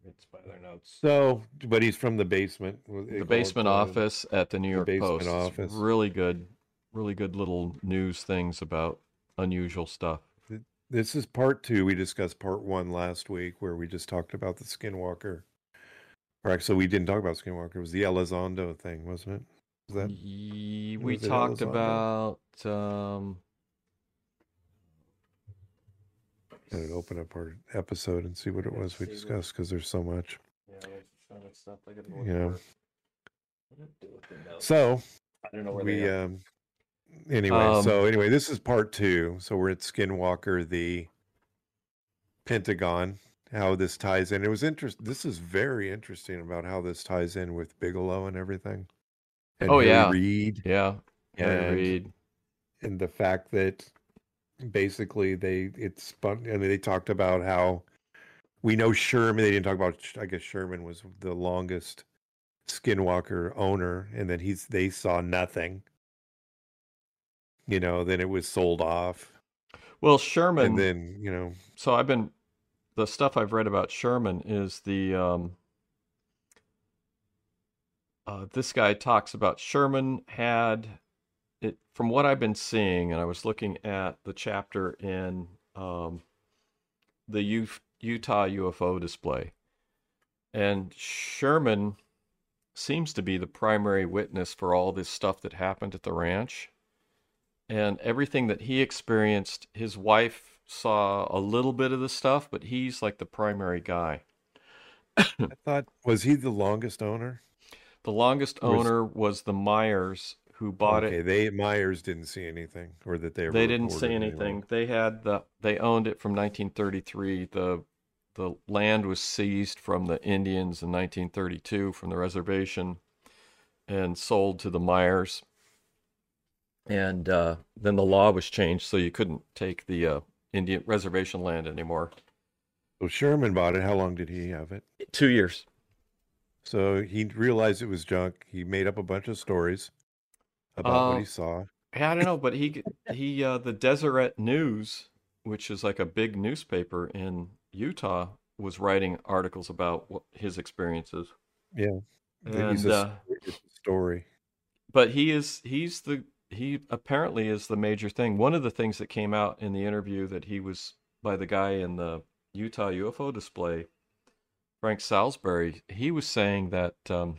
It's by their notes. So, but he's from the basement. The basement office at the New York Post. Office. Really good little news things about unusual stuff. This is part two. We discussed part one last week where we just talked about the Skinwalker. Or actually, we didn't talk about Skinwalker. It was the Elizondo thing, wasn't it? We talked about... I'd open up our episode and see what it was we discussed because there's so much. So I don't know where we are. Anyway, this is part two. So we're at Skinwalker, the Pentagon. How this ties in? It was interesting. This is very interesting about how this ties in with Bigelow and everything. And Reed. Yeah. Reed. And the fact that. Basically, they talked about how we know Sherman. They didn't talk about. I guess Sherman was the longest Skinwalker owner, and then they saw nothing. You know, then it was sold off. Well, Sherman, and then So the stuff I've read about Sherman is the. This guy talks about Sherman had. From what I've been seeing, and I was looking at the chapter in the Utah UFO display, and Sherman seems to be the primary witness for all this stuff that happened at the ranch. And everything that he experienced, his wife saw a little bit of the stuff, but he's like the primary guy. I thought, was he the longest owner? The longest owner was the Myers, who bought it. Myers didn't see anything, or that they didn't see anything. Anyway. They owned it from 1933. The land was seized from the Indians in 1932 from the reservation and sold to the Myers. And then the law was changed, so you couldn't take the Indian reservation land anymore. So Sherman bought it. How long did he have it? 2 years. So he realized it was junk. He made up a bunch of stories about what he saw. I don't know, but he the Deseret News, which is like a big newspaper in Utah, was writing articles about his experiences. Yeah, and it's a story. But he apparently is the major thing. One of the things that came out in the interview that he was by the guy in the Utah UFO display, Frank Salisbury, he was saying that the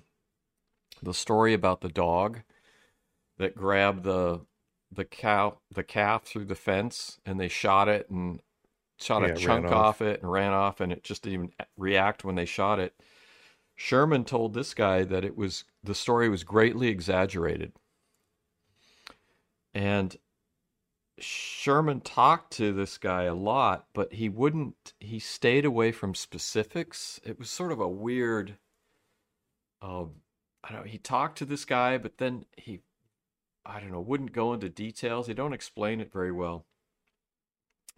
story about the dog that grabbed the calf through the fence, and they shot it and shot a chunk off it and ran off, and it just didn't even react when they shot it. Sherman told this guy that the story was greatly exaggerated. And Sherman talked to this guy a lot, but he stayed away from specifics. It was sort of a weird, I don't know, he talked to this guy, but then wouldn't go into details. They don't explain it very well.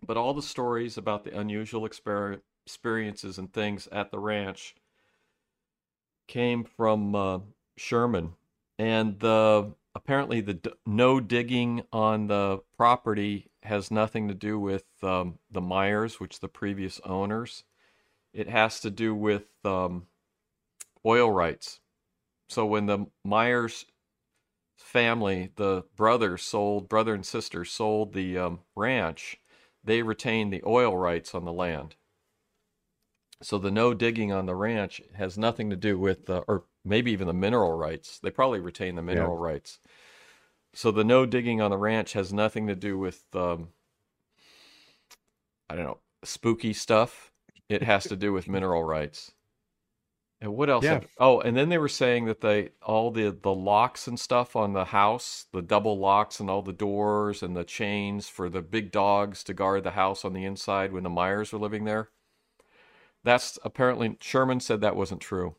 But all the stories about the unusual experiences and things at the ranch came from Sherman. And apparently the no digging on the property has nothing to do with the Myers, which the previous owners. It has to do with oil rights. So when the Myers family, the brother and sister sold the ranch, they retain the oil rights on the land. So the no digging on the ranch has nothing to do with, or maybe even the mineral rights. They probably retain the mineral rights. So the no digging on the ranch has nothing to do with, I don't know, spooky stuff. It has to do with mineral rights. And what else? Oh, and then they were saying that they all the locks and stuff on the house, the double locks and all the doors and the chains for the big dogs to guard the house on the inside when the Myers were living there. That's apparently, Sherman said that wasn't true.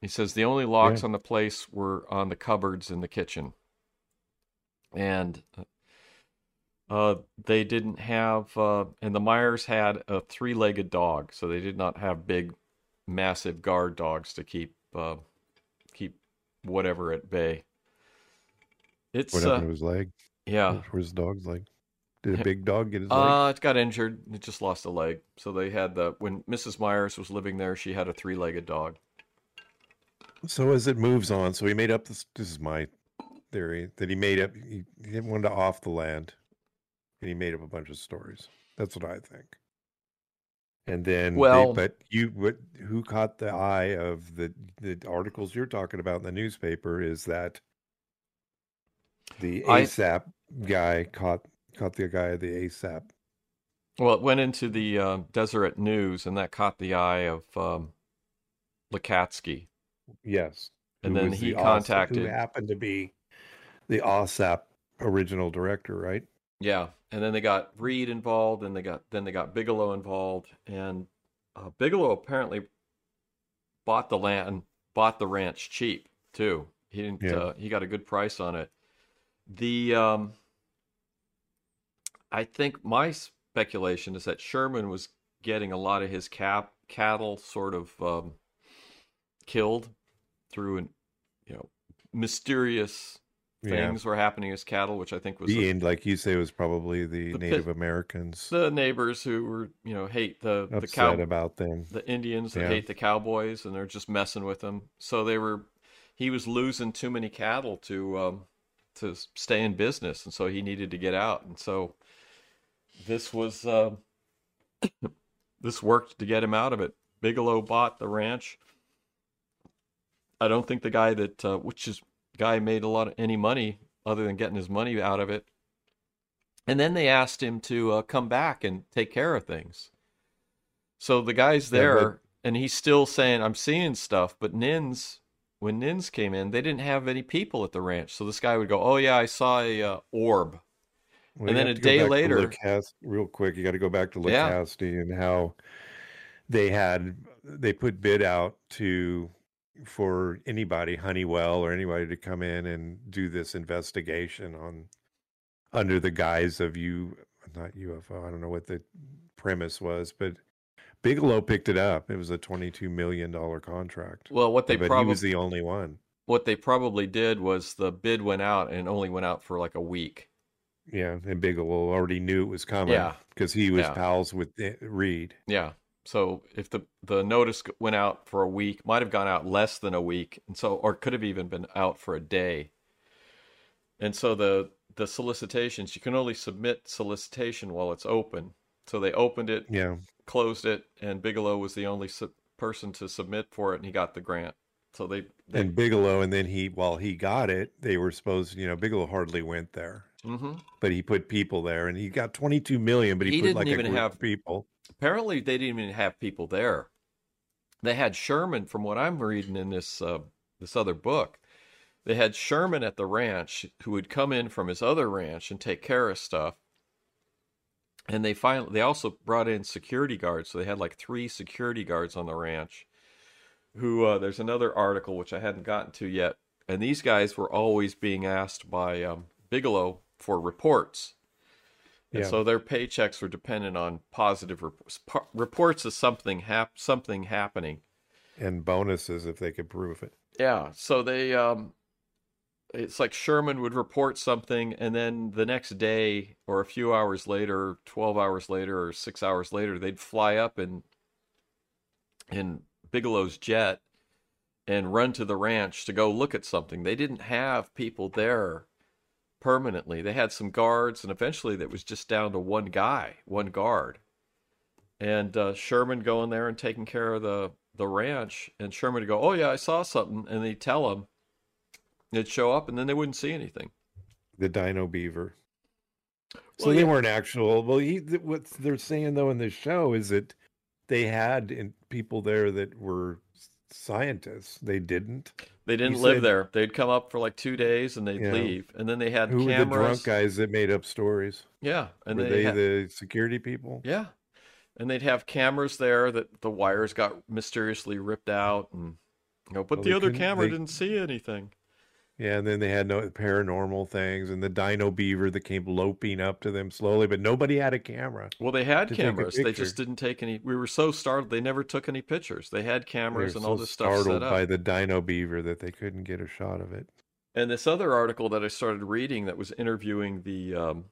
He says the only locks on the place were on the cupboards in the kitchen. And they didn't have, and the Myers had a three-legged dog, so they did not have big massive guard dogs to keep whatever at bay. It's what happened to his leg? Yeah, where's his dog's leg? Did a big dog get his leg? It got injured. It just lost a leg. So they had when Mrs. Myers was living there, she had a three-legged dog. So as it moves on, so he made up this. This is my theory that he made up. He didn't want to off the land, and he made up a bunch of stories. That's what I think. And then, who caught the eye of the articles you're talking about in the newspaper is that the ASAP guy caught the guy of the ASAP. Well, it went into the Deseret News, and that caught the eye of Lacatski. Yes, and then he contacted who happened to be the ASAP original director, right? Yeah, and then they got Reed involved, and they got Bigelow involved, and Bigelow apparently bought the land, bought the ranch cheap too. He didn't. Yeah. He got a good price on it. I think my speculation is that Sherman was getting a lot of his cattle sort of killed through mysterious. Things were happening as cattle, which I think was like you say, was probably the Native Americans, the neighbors who were hate the cowboys about them, the Indians that hate the cowboys, and they're just messing with them. So he was losing too many cattle to stay in business, and so he needed to get out, and so this was this worked to get him out of it. Bigelow bought the ranch. I don't think the guy that guy made any money other than getting his money out of it, and then they asked him to come back and take care of things. So the guy's there, and he's still saying, "I'm seeing stuff." But when Nins came in, they didn't have any people at the ranch, so this guy would go, "Oh yeah, I saw a orb," and then a day later, real quick, you got to go back to Lacasti and how they put bid out for anybody, Honeywell or anybody, to come in and do this investigation under the guise of not UFO. I don't know what the premise was, but Bigelow picked it up. It was a $22 million contract. Well, he was the only one. What they probably did was the bid went out and only went out for like a week. Yeah. And Bigelow already knew it was coming because he was pals with Reed. Yeah. So if the notice went out for a week, might have gone out less than a week, and so, or could have even been out for a day. And so the solicitations, you can only submit solicitation while it's open. So they opened it, closed it, and Bigelow was the only person to submit for it, and he got the grant. So they and Bigelow, and then while he got it, they were supposed, Bigelow hardly went there, but he put people there, and he got $22 million, but he put like a group of people. Apparently, they didn't even have people there. They had Sherman, from what I'm reading in this other book, they had Sherman at the ranch who would come in from his other ranch and take care of stuff. And they also brought in security guards. So they had like 3 security guards on the ranch who, there's another article which I hadn't gotten to yet. And these guys were always being asked by Bigelow for reports. And so their paychecks were dependent on positive reports of something happening, and bonuses if they could prove it. Yeah. So they, it's like Sherman would report something, and then the next day, or a few hours later, 12 hours later, or 6 hours later, they'd fly up in Bigelow's jet and run to the ranch to go look at something. They didn't have people there permanently. They had some guards, and eventually that was just down to one guy, one guard. And Sherman going there and taking care of the ranch, and Sherman would go, oh yeah, I saw something, and they'd tell him. It'd show up, and then they wouldn't see anything. The Dino Beaver. So well, they weren't actual. Well, what they're saying, though, in this show is that they had people there that were scientists. They didn't live there. They'd come up for like 2 days and they'd leave. And then they had cameras. Who were the drunk guys that made up stories? Yeah. And were they the security people? Yeah. And they'd have cameras there that the wires got mysteriously ripped out. And but the other camera didn't see anything. Yeah, and then they had no paranormal things, and the Dino Beaver that came loping up to them slowly, but nobody had a camera. Well, they had cameras. They just didn't take any. We were so startled. They never took any pictures. They had cameras and all this stuff set up. Startled by the Dino Beaver that they couldn't get a shot of it. And this other article that I started reading that was interviewing the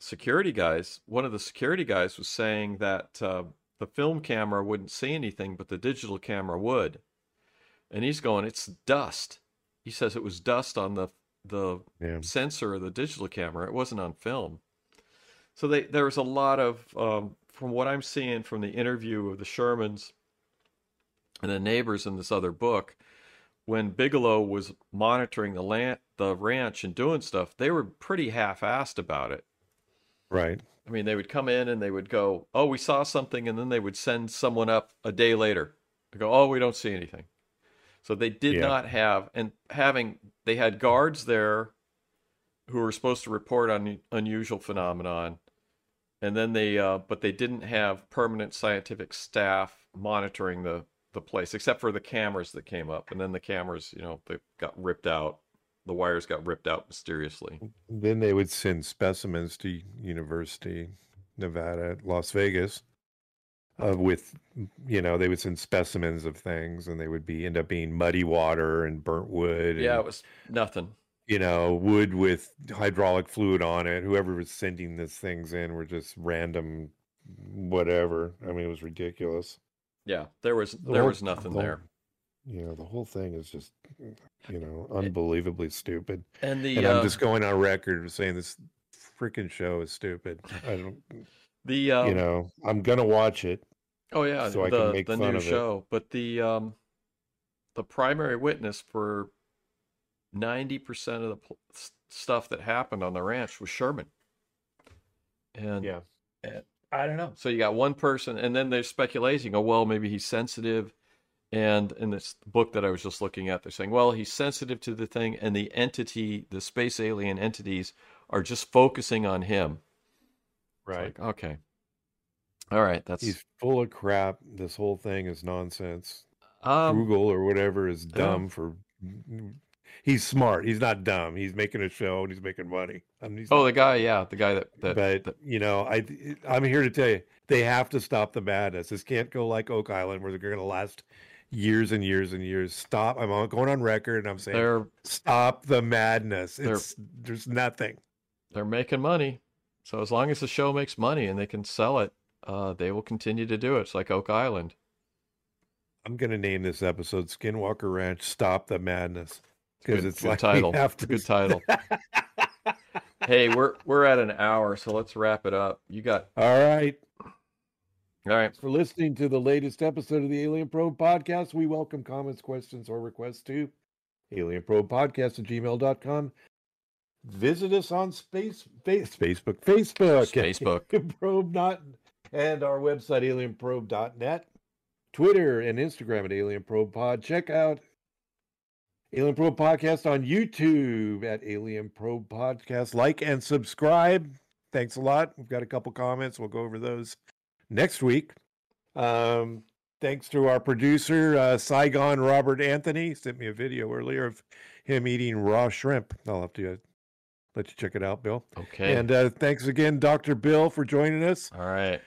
security guys, one of the security guys was saying that the film camera wouldn't see anything, but the digital camera would. And he's going, it's dust. He says it was dust on the sensor of the digital camera. It wasn't on film. So there was a lot of, from what I'm seeing from the interview of the Shermans and the neighbors in this other book, when Bigelow was monitoring the ranch and doing stuff, they were pretty half-assed about it. Right. I mean, they would come in and they would go, oh, we saw something, and then they would send someone up a day later. They go, oh, we don't see anything. So they did not have, they had guards there who were supposed to report on unusual phenomenon. And then but they didn't have permanent scientific staff monitoring the place, except for the cameras that came up. And then the cameras, they got ripped out. The wires got ripped out mysteriously. Then they would send specimens to University, Nevada, Las Vegas. They would send specimens of things, and they would end up being muddy water and burnt wood. And, it was nothing. Wood with hydraulic fluid on it. Whoever was sending these things in were just random, whatever. I mean, it was ridiculous. Yeah, there was nothing there. The whole thing is just, unbelievably stupid. And I'm just going on record for saying this freaking show is stupid. I don't. I'm gonna watch it. Oh yeah, so I can make fun of it. The new show, but the primary witness for 90% of the stuff that happened on the ranch was Sherman. And I don't know. So you got one person, and then they're speculating. Oh well, maybe he's sensitive. And in this book that I was just looking at, they're saying, well, he's sensitive to the thing, and the entity, the space alien entities, are just focusing on him. Right. Like, okay. All right. He's full of crap. This whole thing is nonsense. Google or whatever is dumb. He's smart. He's not dumb. He's making a show and he's making money. I'm here to tell you, they have to stop the madness. This can't go like Oak Island where they're going to last years and years and years. Stop. I'm going on record and I'm saying, stop the madness. There's nothing. They're making money. So as long as the show makes money and they can sell it, they will continue to do it. It's like Oak Island. I'm going to name this episode Skinwalker Ranch, Stop the Madness. Because it's like title. Good title. Hey, we're at an hour, so let's wrap it up. All right. Thanks for listening to the latest episode of the Alien Probe Podcast. We welcome comments, questions, or requests to alienprobepodcast@gmail.com. Visit us on Facebook, Probe, and our website, alienprobe.net, Twitter and Instagram at Alien Probe Pod. Check out Alien Probe Podcast on YouTube at Alien Probe Podcast. Like and subscribe. Thanks a lot. We've got a couple comments. We'll go over those next week. Thanks to our producer, Saigon Robert Anthony. Sent me a video earlier of him eating raw shrimp. I'll have to let you check it out, Bill. Okay. And thanks again, Dr. Bill, for joining us. All right.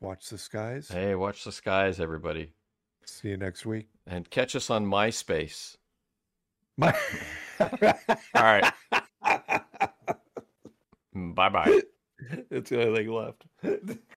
Watch the skies. Hey, watch the skies, everybody. See you next week. And catch us on MySpace. All right. Bye-bye. That's the only thing left.